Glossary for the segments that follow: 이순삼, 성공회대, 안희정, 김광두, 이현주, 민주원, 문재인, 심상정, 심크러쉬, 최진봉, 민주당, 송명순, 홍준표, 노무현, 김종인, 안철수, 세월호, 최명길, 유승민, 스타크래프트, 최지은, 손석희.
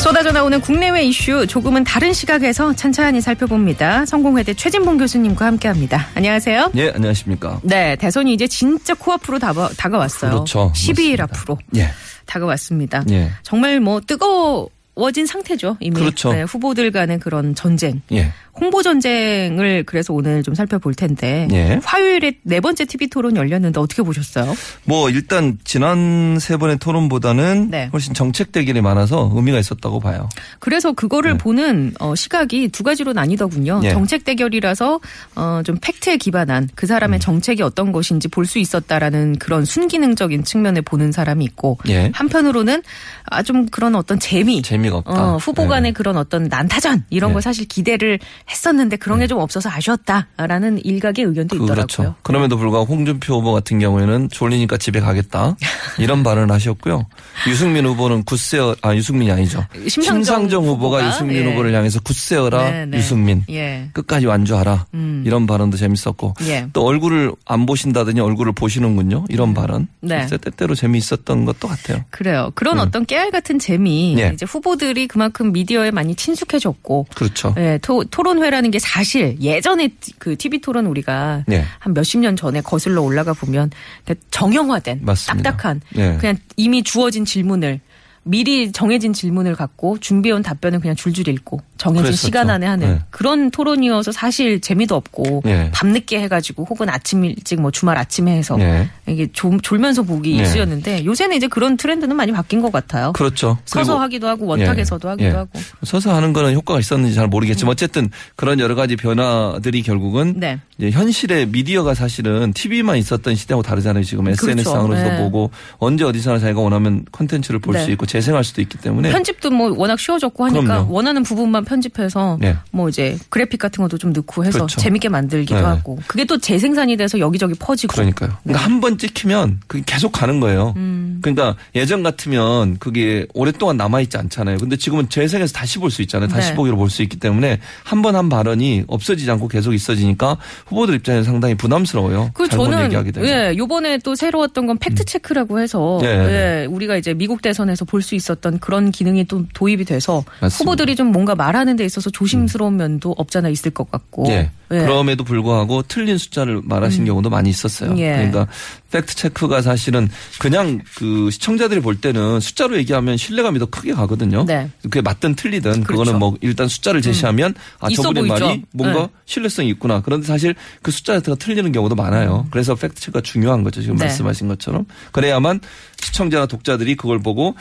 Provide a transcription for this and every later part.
쏟아져 나오는 국내외 이슈 조금은 다른 시각에서 찬찬히 살펴봅니다. 성공회대 최진봉 교수님과 함께합니다. 안녕하세요. 네, 안녕하십니까. 네, 대선이 이제 진짜 코앞으로 다가왔어요. 그렇죠. 12일 맞습니다. 앞으로. 예. 다가왔습니다. 예. 정말 뭐 뜨거워진 상태죠. 이미 그렇죠. 네, 후보들 간의 그런 전쟁. 예. 홍보 전쟁을 그래서 오늘 좀 살펴볼 텐데 예. 화요일에 네 번째 TV 토론 열렸는데 어떻게 보셨어요? 뭐 일단 지난 세 번의 토론보다는 네. 훨씬 정책 대결이 많아서 의미가 있었다고 봐요. 그래서 그거를 네. 보는 시각이 두 가지로 나뉘더군요. 예. 정책 대결이라서 좀 팩트에 기반한 그 사람의 정책이 어떤 것인지 볼 수 있었다라는 그런 순기능적인 측면을 보는 사람이 있고 예. 한편으로는 아, 좀 그런 어떤 재미가 없다. 후보 간의 예. 그런 어떤 난타전 이런 예. 거 사실 기대를 했었는데 그런 게 좀 없어서 아쉬웠다라는 일각의 의견도 있더라고요. 그렇죠. 그럼에도 불구하고 홍준표 후보 같은 경우에는 졸리니까 집에 가겠다 이런 발언을 하셨고요. 유승민 후보는 굿세어 유승민이 아니죠. 심상정 후보가 유승민 예. 후보를 향해서 굿세어라 네, 네. 유승민 예. 끝까지 완주하라 이런 발언도 재밌었고 예. 또 얼굴을 안 보신다더니 얼굴을 보시는군요. 이런 발언 네. 때때로 재미있었던 것도 같아요. 그래요. 그런 어떤 깨알 같은 재미 예. 이제 후보들이 그만큼 미디어에 많이 친숙해졌고 그렇죠. 예, 토론 회라는 게 사실 예전에 그 TV 토론 우리가 예. 한 몇십 년 전에 거슬러 올라가 보면 정형화된 맞습니다. 딱딱한 예. 그냥 이미 주어진 질문을 미리 정해진 질문을 갖고 준비해온 답변을 그냥 줄줄 읽고 정해진 그랬었죠. 시간 안에 하는 예. 그런 토론이어서 사실 재미도 없고 예. 밤늦게 해가지고 혹은 아침 일찍 뭐 주말 아침에 해서 예. 이게 졸면서 보기 예. 일쑤였는데 요새는 이제 그런 트렌드는 많이 바뀐 것 같아요. 그렇죠. 서서 하기도 하고 원탁에서도 예. 하기도 예. 하고. 서서 하는 거는 효과가 있었는지 잘 모르겠지만 어쨌든 그런 여러 가지 변화들이 결국은 네. 이제 현실의 미디어가 사실은 TV만 있었던 시대하고 다르잖아요. 지금 그렇죠. SNS상으로서 네. 보고 언제 어디서나 자기가 원하면 콘텐츠를 볼 수 네. 있고 재생할 수도 있기 때문에 편집도 뭐 워낙 쉬워졌고 하니까 그럼요. 원하는 부분만 편집해서 네. 뭐 이제 그래픽 같은 것도 좀 넣고 해서 그렇죠. 재밌게 만들기도 네. 하고 그게 또 재생산이 돼서 여기저기 퍼지고 그러니까요. 네. 그러니까 한 번 찍히면 그게 계속 가는 거예요. 그러니까 예전 같으면 그게 오랫동안 남아있지 않잖아요. 근데 지금은 재생해서 다시 볼 수 있잖아요. 다시 네. 보기로 볼 수 있기 때문에 한 번 한 발언이 없어지지 않고 계속 있어지니까 후보들 입장에서 상당히 부담스러워요. 그 저는 예, 요번에 또 새로웠던 건 팩트 체크라고 해서 네. 예, 우리가 이제 미국 대선에서 볼 수 있었던 그런 기능이 또 도입이 돼서 맞습니다. 후보들이 좀 뭔가 말하는 데 있어서 조심스러운 면도 없잖아 있을 것 같고. 예. 예. 그럼에도 불구하고 틀린 숫자를 말하신 경우도 많이 있었어요. 예. 그러니까 팩트체크가 사실은 그냥 그 시청자들이 볼 때는 숫자로 얘기하면 신뢰감이 더 크게 가거든요. 네. 그게 맞든 틀리든 그렇죠. 그거는 뭐 일단 숫자를 제시하면 아 저분의 보이죠? 말이 뭔가 네. 신뢰성이 있구나. 그런데 사실 그 숫자 자체가 틀리는 경우도 많아요. 그래서 팩트체크가 중요한 거죠. 지금 네. 말씀하신 것처럼. 그래야만 시청자나 독자들이 그걸 보고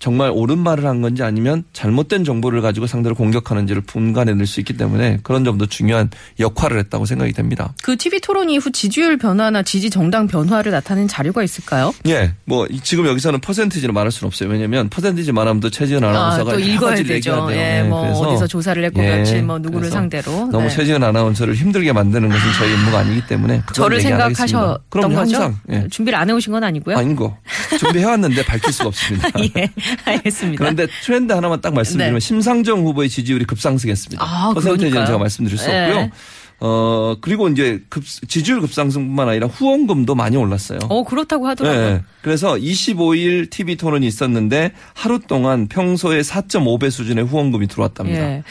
정말 옳은 말을 한 건지 아니면 잘못된 정보를 가지고 상대를 공격하는지를 분간해낼 수 있기 때문에 그런 점도 중요한 역할을 했다고 생각이 됩니다. 그 TV 토론 이후 지지율 변화나 지지 정당 변화를 나타낸 자료가 있을까요? 예, 뭐 지금 여기서는 퍼센티지를 말할 수는 없어요. 왜냐하면 퍼센티지 말하면 또 최지은 아나운서가 또 읽어야 되죠. 예, 뭐 그래서 어디서 조사를 했고 며칠 예, 뭐 누구를 상대로 너무 네. 최지은 아나운서를 힘들게 만드는 것은 저희 임무가 아니기 때문에 저를 생각하셨던 그럼 항상 거죠? 예. 준비를 안 해오신 건 아니고요? 아닌 거 준비해왔는데 밝힐 수가 없습니다. 예. 알겠습니다. 그런데 트렌드 하나만 딱 말씀드리면 네. 심상정 후보의 지지율이 급상승했습니다. 아, 퍼센테이지는 제가 말씀드릴 수 네. 없고요. 그리고 이제 지지율 급상승뿐만 아니라 후원금도 많이 올랐어요. 그렇다고 하더라고요. 네. 그래서 25일 TV 토론이 있었는데 하루 동안 평소의 4.5배 수준의 후원금이 들어왔답니다. 네.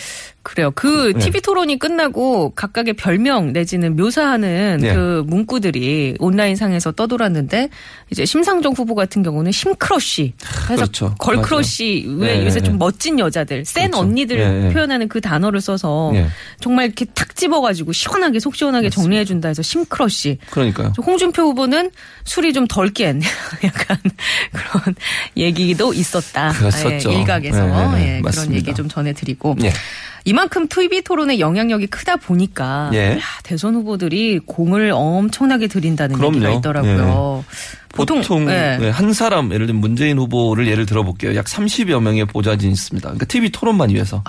그래요. 그 TV 토론이 끝나고 각각의 별명 내지는 묘사하는 예. 그 문구들이 온라인상에서 떠돌았는데 이제 심상정 후보 같은 경우는 심크러쉬 해서 그렇죠. 걸크러쉬 왜 예. 요새 좀 멋진 여자들, 센 그렇죠. 언니들 예. 표현하는 그 단어를 써서 예. 정말 이렇게 탁 집어가지고 시원하게 속 시원하게 맞습니다. 정리해준다 해서 심크러쉬. 그러니까요. 홍준표 후보는 술이 좀 덜 깬 약간 그런 얘기도 있었다. 그랬었죠. 예. 일각에서 예. 예. 그런 얘기 좀 전해드리고. 예. 이만큼 TV 토론의 영향력이 크다 보니까 예. 대선 후보들이 공을 엄청나게 들인다는 그럼요. 얘기가 있더라고요. 예. 보통 예. 한 사람, 예를 들면 문재인 후보를 예를 들어볼게요. 약 30여 명의 보좌진이 있습니다. 그러니까 TV 토론만 위해서.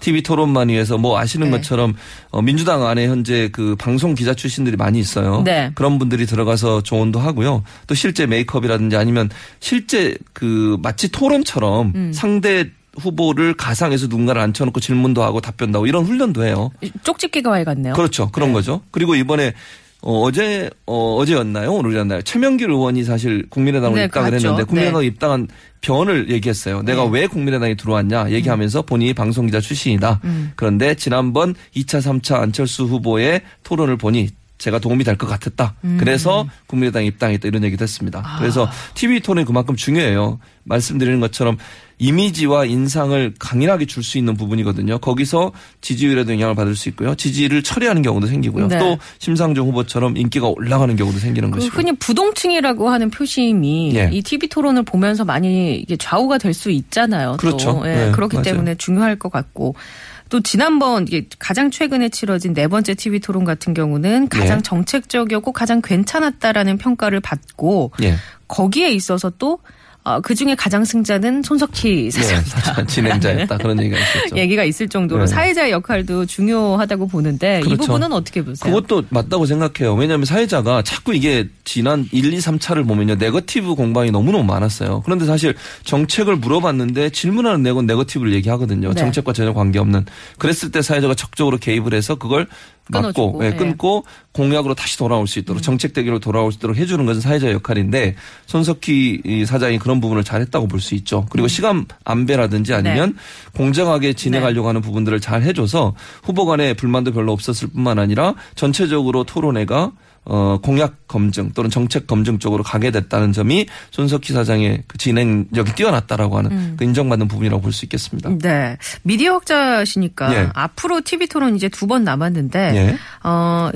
TV 토론만 위해서 뭐 아시는 예. 것처럼 민주당 안에 현재 그 방송 기자 출신들이 많이 있어요. 네. 그런 분들이 들어가서 조언도 하고요. 또 실제 메이크업이라든지 아니면 실제 그 마치 토론처럼 상대 후보를 가상에서 누군가를 앉혀놓고 질문도 하고 답변도 하고 이런 훈련도 해요. 쪽집기가 해 같네요. 그렇죠. 그런 네. 거죠. 그리고 이번에 어제였나요? 오늘이었나요? 최명길 의원이 사실 국민의당으로 네, 입당을 갔죠. 했는데 국민의당으로 네. 입당한 변을 얘기했어요. 내가 네. 왜 국민의당에 들어왔냐 얘기하면서 본인이 방송기자 출신이다. 그런데 지난번 2차 3차 안철수 후보의 토론을 보니 제가 도움이 될 것 같았다. 그래서 국민의당에 입당했다. 이런 얘기도 했습니다. 그래서 TV 토론이 그만큼 중요해요. 말씀드리는 것처럼 이미지와 인상을 강인하게 줄 수 있는 부분이거든요. 거기서 지지율에도 영향을 받을 수 있고요. 지지를 처리하는 경우도 생기고요. 네. 또 심상정 후보처럼 인기가 올라가는 경우도 생기는 것이고. 흔히 부동층이라고 하는 표심이 예. 이 TV 토론을 보면서 많이 이게 좌우가 될 수 있잖아요. 그렇죠. 또. 예, 네, 그렇기 맞아요. 때문에 중요할 것 같고. 또 지난번 가장 최근에 치러진 네 번째 TV 토론 같은 경우는 가장 예. 정책적이었고 가장 괜찮았다라는 평가를 받고 예. 거기에 있어서 또 그중에 가장 승자는 손석희 사장이다. 네, 진행자였다. 그런 얘기가 있었죠. 얘기가 있을 정도로 네. 사회자의 역할도 중요하다고 보는데 그렇죠. 이 부분은 어떻게 보세요? 그것도 맞다고 생각해요. 왜냐하면 사회자가 자꾸 이게 지난 1, 2, 3차를 보면요. 네거티브 공방이 너무너무 많았어요. 그런데 사실 정책을 물어봤는데 질문하는 내용은 네거티브를 얘기하거든요. 네. 정책과 전혀 관계없는. 그랬을 때 사회자가 적극적으로 개입을 해서 그걸 끊어주고, 맞고, 예, 끊고 예. 공약으로 다시 돌아올 수 있도록 정책 대결로 돌아올 수 있도록 해주는 것은 사회자의 역할인데 손석희 사장이 그런 부분을 잘했다고 볼 수 있죠. 그리고 시간 안배라든지 아니면 네. 공정하게 진행하려고 네. 하는 부분들을 잘 해줘서 후보 간에 불만도 별로 없었을 뿐만 아니라 전체적으로 토론회가 공약 검증 또는 정책 검증 쪽으로 가게 됐다는 점이 손석희 사장의 그 진행력이 뛰어났다라고 하는 그 인정받는 부분이라고 볼 수 있겠습니다. 네, 미디어 학자시니까 예. 앞으로 TV 토론 이제 2번 남았는데 예.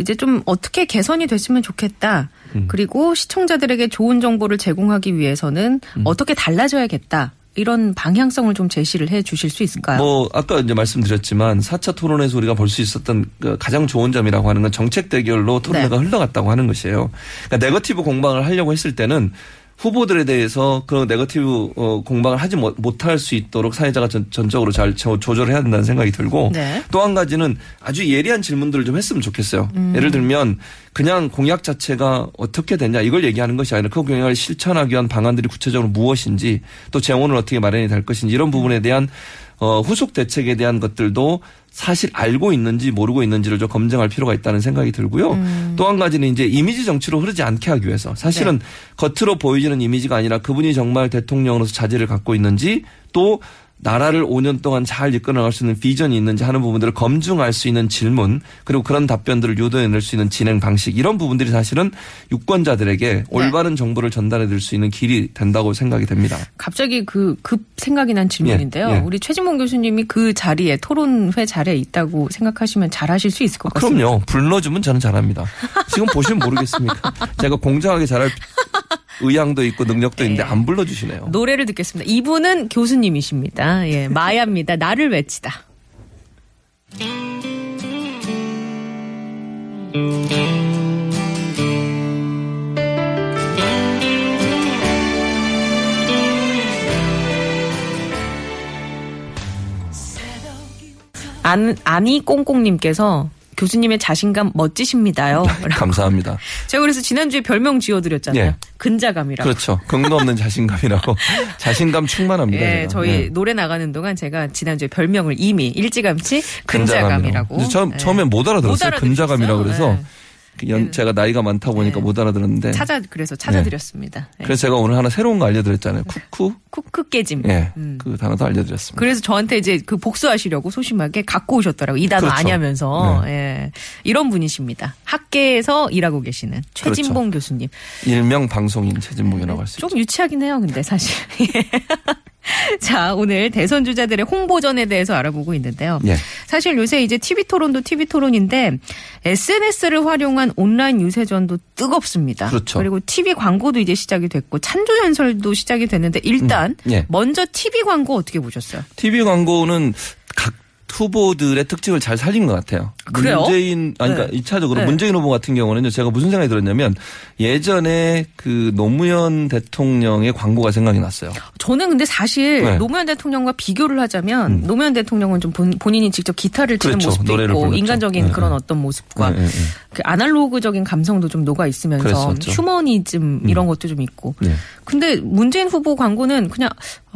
이제 좀 어떻게 개선이 됐으면 좋겠다. 그리고 시청자들에게 좋은 정보를 제공하기 위해서는 어떻게 달라져야겠다. 이런 방향성을 좀 제시를 해 주실 수 있을까요? 뭐 아까 이제 말씀드렸지만 4차 토론회에서 우리가 볼 수 있었던 가장 좋은 점이라고 하는 건 정책 대결로 토론회가 네. 흘러갔다고 하는 것이에요. 그러니까 네거티브 공방을 하려고 했을 때는 후보들에 대해서 그런 네거티브 공방을 하지 못할 수 있도록 사회자가 전적으로 잘 조절을 해야 된다는 생각이 들고 네. 또 한 가지는 아주 예리한 질문들을 좀 했으면 좋겠어요. 예를 들면 그냥 공약 자체가 어떻게 되냐 이걸 얘기하는 것이 아니라 그 공약을 실천하기 위한 방안들이 구체적으로 무엇인지 또 재원을 어떻게 마련이 될 것인지 이런 부분에 대한 후속 대책에 대한 것들도 사실 알고 있는지 모르고 있는지를 좀 검증할 필요가 있다는 생각이 들고요. 또 한 가지는 이제 이미지 정치로 흐르지 않게 하기 위해서 사실은 네. 겉으로 보여지는 이미지가 아니라 그분이 정말 대통령으로서 자질을 갖고 있는지 또 나라를 5년 동안 잘 이끌어나갈 수 있는 비전이 있는지 하는 부분들을 검증할 수 있는 질문 그리고 그런 답변들을 유도해낼 수 있는 진행 방식 이런 부분들이 사실은 유권자들에게 네. 올바른 정보를 전달해드릴 수 있는 길이 된다고 생각이 됩니다. 갑자기 급 생각이 난 질문인데요. 예, 예. 우리 최진봉 교수님이 그 자리에 토론회 자리에 있다고 생각하시면 잘하실 수 있을 것 같습니다. 그럼요. 불러주면 저는 잘합니다. 지금 보시면 모르겠습니까? 제가 공정하게 잘할 의향도 있고 능력도 있는데 안 불러주시네요. 노래를 듣겠습니다. 이분은 교수님이십니다. 예, 마야입니다. 나를 외치다. 아니꽁꽁님께서 교수님의 자신감 멋지십니다요. 감사합니다. 제가 그래서 지난주에 별명 지어드렸잖아요. 예. 근자감이라고. 그렇죠. 근거 없는 자신감이라고. 자신감 충만합니다. 예, 제가. 저희 예. 노래 나가는 동안 제가 지난주에 별명을 이미 일찌감치 근자감이라고. 저 처음에 못 알아들었어요. 근자감이라고 그래서. 예. 제가 나이가 많다 보니까 네. 못 알아들었는데. 그래서 찾아드렸습니다. 네. 그래서 제가 오늘 하나 새로운 거 알려드렸잖아요. 쿠쿠. 쿠쿠 깨짐. 네. 그 단어도 알려드렸습니다. 그래서 저한테 이제 그 복수하시려고 소심하게 갖고 오셨더라고요. 이 단어 그렇죠. 아냐면서. 네. 네. 이런 분이십니다. 학계에서 일하고 계시는 최진봉 그렇죠. 교수님. 일명 방송인 최진봉이라고 할 수 있죠. 좀 유치하긴 해요. 근데 사실. 자, 오늘 대선 주자들의 홍보전에 대해서 알아보고 있는데요. 예. 사실 요새 이제 TV 토론도 TV 토론인데 SNS를 활용한 온라인 유세전도 뜨겁습니다. 그렇죠. 그리고 TV 광고도 이제 시작이 됐고 찬조 연설도 시작이 됐는데 일단 예. 먼저 TV 광고 어떻게 보셨어요? TV 광고는 각 후보들의 특징을 잘 살린 것 같아요. 그래요? 문재인, 아니, 그러니까 네. 2차적으로 네. 문재인 후보 같은 경우는요, 제가 무슨 생각이 들었냐면 예전에 그 노무현 대통령의 광고가 생각이 났어요. 저는 근데 사실 네. 노무현 대통령과 비교를 하자면 노무현 대통령은 좀 본인이 직접 기타를 치는 그렇죠. 모습도 있고 불렀죠. 인간적인 네. 그런 어떤 모습과 네. 그 아날로그적인 감성도 좀 녹아 있으면서 그랬었죠. 휴머니즘 이런 것도 좀 있고. 네. 근데 문재인 후보 광고는 그냥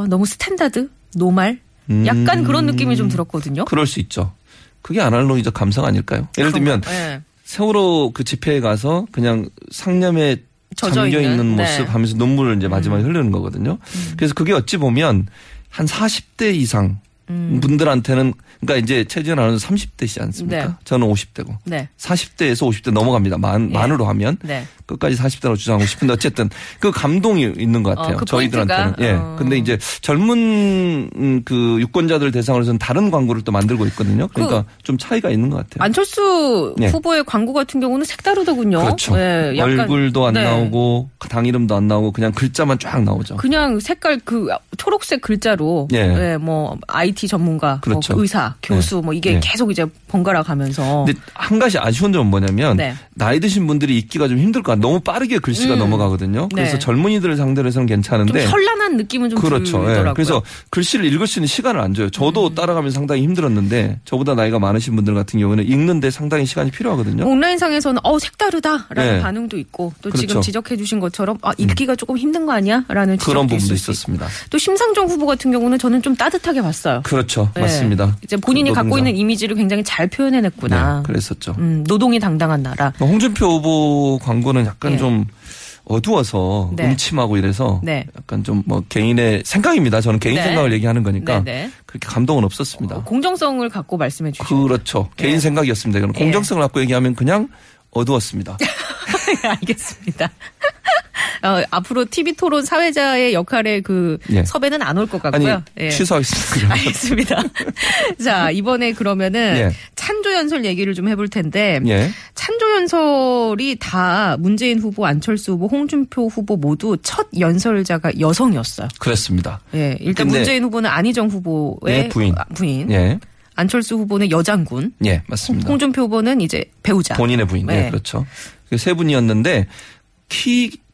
너무 스탠다드, 노말, 약간 그런 느낌이 좀 들었거든요. 그럴 수 있죠. 그게 아날로그적 감성 아닐까요? 예를 들면 네. 세월호 그 집회에 가서 그냥 상념에 잠겨있는 모습 네. 하면서 눈물을 이제 마지막에 흘리는 거거든요. 그래서 그게 어찌 보면 한 40대 이상 분들한테는 그러니까 이제 최지은 아나운서 30대시지 않습니까? 네. 저는 50대고 네. 40대에서 50대 넘어갑니다. 만으로 하면 네. 끝까지 40대로 주장하고 싶은데 어쨌든 그 감동이 있는 것 같아요. 그 저희들한테는. 예. 근데 이제 젊은 그 유권자들 대상으로서는 다른 광고를 또 만들고 있거든요. 그러니까 좀 차이가 있는 것 같아요. 안철수 예. 후보의 광고 같은 경우는 색다르더군요. 그렇죠. 예, 약간 얼굴도 안 네. 나오고 당 이름도 안 나오고 그냥 글자만 쫙 나오죠. 그냥 색깔 그 초록색 글자로 예. 예, 뭐 IT 전문가, 그렇죠. 뭐 의사, 교수 네. 뭐 이게 네. 계속 이제 번갈아 가면서. 근데 한 가지 아쉬운 점은 뭐냐면 네. 나이 드신 분들이 읽기가 좀 힘들 것 같아요. 너무 빠르게 글씨가 넘어가거든요. 그래서 네. 젊은이들을 상대로 해서는 괜찮은데 좀 현란한 느낌은 좀 그렇죠. 들더라고요. 네. 그래서 글씨를 읽을 수 있는 시간을 안 줘요. 저도 따라가면 상당히 힘들었는데 저보다 나이가 많으신 분들 같은 경우는 읽는데 상당히 시간이 필요하거든요. 온라인상에서는 색다르다라는 네. 반응도 있고 또 그렇죠. 지금 지적해 주신 것처럼 읽기가 조금 힘든 거 아니야? 라는 그런 부분도 있었습니다. 또 심상정 후보 같은 경우는 저는 좀 따뜻하게 봤어요. 그렇죠. 네. 맞습니다. 이제 본인이 노동자. 갖고 있는 이미지를 굉장히 잘 표현해냈구나. 네, 그랬었죠. 노동이 당당한 나라. 홍준표 후보 광고는 약간 네. 좀 어두워서 네. 음침하고 이래서 네. 약간 좀 뭐 개인의 생각입니다. 저는 개인 네. 생각을 얘기하는 거니까 네, 네. 그렇게 감동은 없었습니다. 공정성을 갖고 말씀해 주시죠. 그렇죠. 네. 개인 생각이었습니다. 이건 네. 공정성을 갖고 얘기하면 그냥 어두웠습니다. 알겠습니다. 앞으로 TV 토론 사회자의 역할의 그 예. 섭외는 안 올 것 같고요. 아니, 예. 취소하겠습니다. 알겠습니다. 자, 이번에 그러면은 예. 찬조연설 얘기를 좀 해볼 텐데 예. 찬조연설이 다 문재인 후보, 안철수 후보, 홍준표 후보 모두 첫 연설자가 여성이었어요. 그렇습니다. 예, 일단 문재인 후보는 안희정 후보의 예, 부인. 예. 안철수 후보는 여장군. 예, 맞습니다. 홍준표 후보는 이제 배우자. 본인의 부인. 네, 예. 예, 그렇죠. 세 분이었는데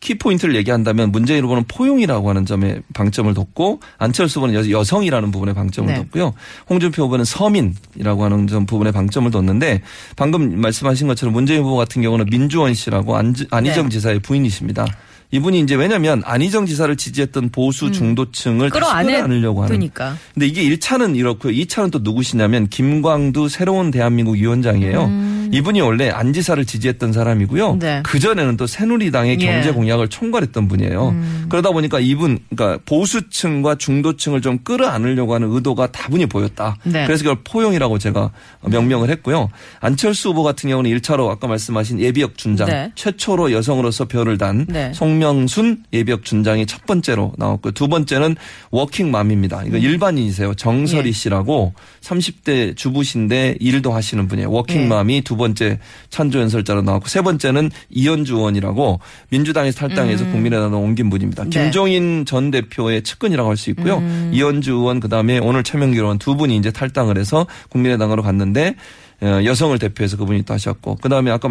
키포인트를 얘기한다면 문재인 후보는 포용이라고 하는 점에 방점을 뒀고 안철수 후보는 여성이라는 부분에 방점을 네. 뒀고요. 홍준표 후보는 서민이라고 하는 점 부분에 방점을 뒀는데 방금 말씀하신 것처럼 문재인 후보 같은 경우는 민주원 씨라고 안희정 네. 지사의 부인이십니다. 이분이 이제 왜냐면 안희정 지사를 지지했던 보수 중도층을 다 끌어안으려고 하는. 그러니까. 근데 이게 1차는 이렇고요. 2차는 또 누구시냐면 김광두 새로운 대한민국 위원장이에요. 이분이 원래 안 지사를 지지했던 사람이고요. 네. 그전에는 또 새누리당의 예. 경제 공약을 총괄했던 분이에요. 그러다 보니까 이분, 그러니까 보수층과 중도층을 좀 끌어안으려고 하는 의도가 다분히 보였다. 네. 그래서 그걸 포용이라고 제가 명명을 했고요. 안철수 후보 같은 경우는 1차로 아까 말씀하신 예비역 준장. 네. 최초로 여성으로서 별을 단 네. 송명순 예비역 준장이 첫 번째로 나왔고요. 두 번째는 워킹맘입니다. 이거 일반인이세요. 정설이 예. 씨라고 30대 주부신데 일도 하시는 분이에요. 워킹맘이 예. 두 번째 찬조 연설자로 나왔고 세 번째는 이현주 의원이라고 민주당에서 탈당해서 국민의당으로 옮긴 분입니다. 네. 김종인 전 대표의 측근이라고 할 수 있고요. 이현주 의원 그다음에 오늘 최명길 의원 두 분이 이제 탈당을 해서 국민의당으로 갔는데 여성을 대표해서 그분이 또 하셨고 그다음에 아까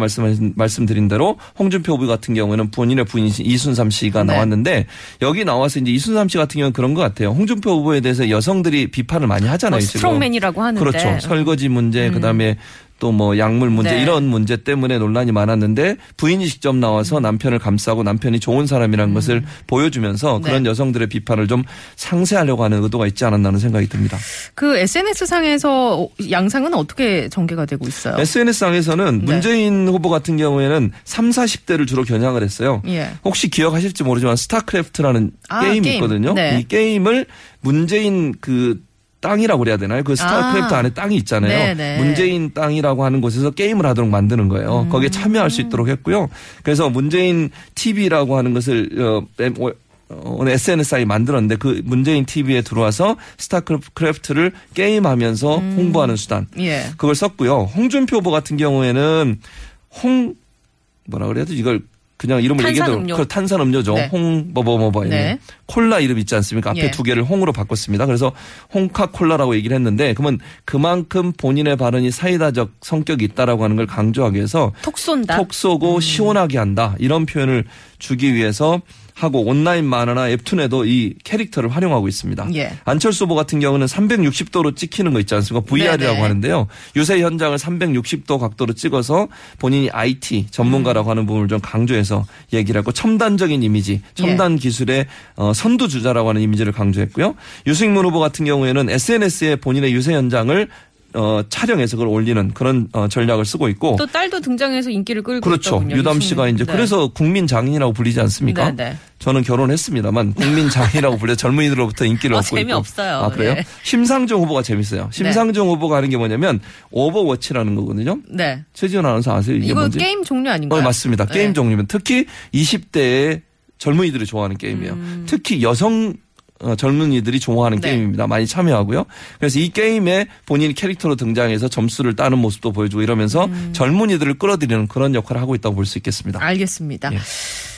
말씀드린 대로 홍준표 후보 같은 경우에는 본인의 부인이신 이순삼 씨가 네. 나왔는데 여기 나와서 이제 이순삼 씨 같은 경우는 그런 것 같아요. 홍준표 후보에 대해서 여성들이 비판을 많이 하잖아요. 스트롱맨이라고 하는데. 그렇죠. 설거지 문제 그다음에 또 뭐 약물 문제 네. 이런 문제 때문에 논란이 많았는데 부인이 직접 나와서 남편을 감싸고 남편이 좋은 사람이라는 것을 보여주면서 네. 그런 여성들의 비판을 좀 상쇄하려고 하는 의도가 있지 않았나는 생각이 듭니다. 그 SNS상에서 양상은 어떻게 전개가 되고 있어요? SNS상에서는 문재인 네. 후보 같은 경우에는 30, 40대를 주로 겨냥을 했어요. 예. 혹시 기억하실지 모르지만 스타크래프트라는 게임이 있거든요. 네. 이 게임을 문재인 그 땅이라고 그래야 되나요? 그 스타크래프트 안에 땅이 있잖아요. 네네. 문재인 땅이라고 하는 곳에서 게임을 하도록 만드는 거예요. 거기에 참여할 수 있도록 했고요. 그래서 문재인 TV라고 하는 것을 SNS상에 만들었는데 그 문재인 TV에 들어와서 스타크래프트를 게임하면서 홍보하는 수단. 예. 그걸 썼고요. 홍준표 후보 같은 경우에는 뭐라 그래야 되지? 이걸 그냥 이름을 얘기해도 그 탄산음료죠. 네. 홍뭐뭐뭐뭐 네. 콜라 이름 있지 않습니까? 앞에 예. 두 개를 홍으로 바꿨습니다. 그래서 홍카콜라라고 얘기를 했는데 그러면 그만큼 본인의 발언이 사이다적 성격이 있다라고 하는 걸 강조하기 위해서 톡 쏜다. 톡 쏘고 시원하게 한다. 이런 표현을 주기 위해서 하고 온라인 만화나 웹툰에도 이 캐릭터를 활용하고 있습니다. 예. 안철수 후보 같은 경우는 360도로 찍히는 거 있지 않습니까? VR이라고 네네. 하는데요. 유세 현장을 360도 각도로 찍어서 본인이 IT 전문가라고 하는 부분을 좀 강조해서 얘기를 했고 첨단적인 이미지, 첨단 기술의 선두주자라고 하는 이미지를 강조했고요. 유승민 후보 같은 경우에는 SNS에 본인의 유세 현장을 촬영해서 그걸 올리는 그런 전략을 쓰고 있고 또 딸도 등장해서 인기를 끌고 그렇죠. 있더군요. 유담 씨가 이제 네. 그래서 국민 장인이라고 불리지 않습니까? 네, 네. 저는 결혼했습니다만 국민 장인이라고 불려 젊은이들로부터 인기를 얻고 재미없어요. 있고. 아 그래요? 네. 심상정 후보가 재밌어요. 심상정 네. 후보가 하는 게 뭐냐면 오버워치라는 거거든요. 네. 최지원 아나운서 아세요? 이게 이거 뭔지? 게임 종류 아닌가요? 맞습니다. 네. 게임 종류면 특히 20대의 젊은이들이 좋아하는 게임이에요. 특히 여성 젊은이들이 좋아하는 네. 게임입니다. 많이 참여하고요. 그래서 이 게임에 본인 캐릭터로 등장해서 점수를 따는 모습도 보여주고 이러면서 젊은이들을 끌어들이는 그런 역할을 하고 있다고 볼 수 있겠습니다. 알겠습니다. 예.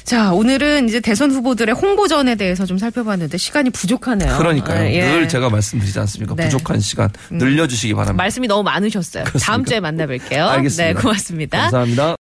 자, 오늘은 이제 대선 후보들의 홍보전에 대해서 좀 살펴봤는데 시간이 부족하네요. 그러니까요. 예. 늘 제가 말씀드리지 않습니까? 네. 부족한 시간 늘려주시기 바랍니다. 말씀이 너무 많으셨어요. 그렇습니까? 다음 주에 만나뵐게요. 알겠습니다. 네, 고맙습니다. 감사합니다.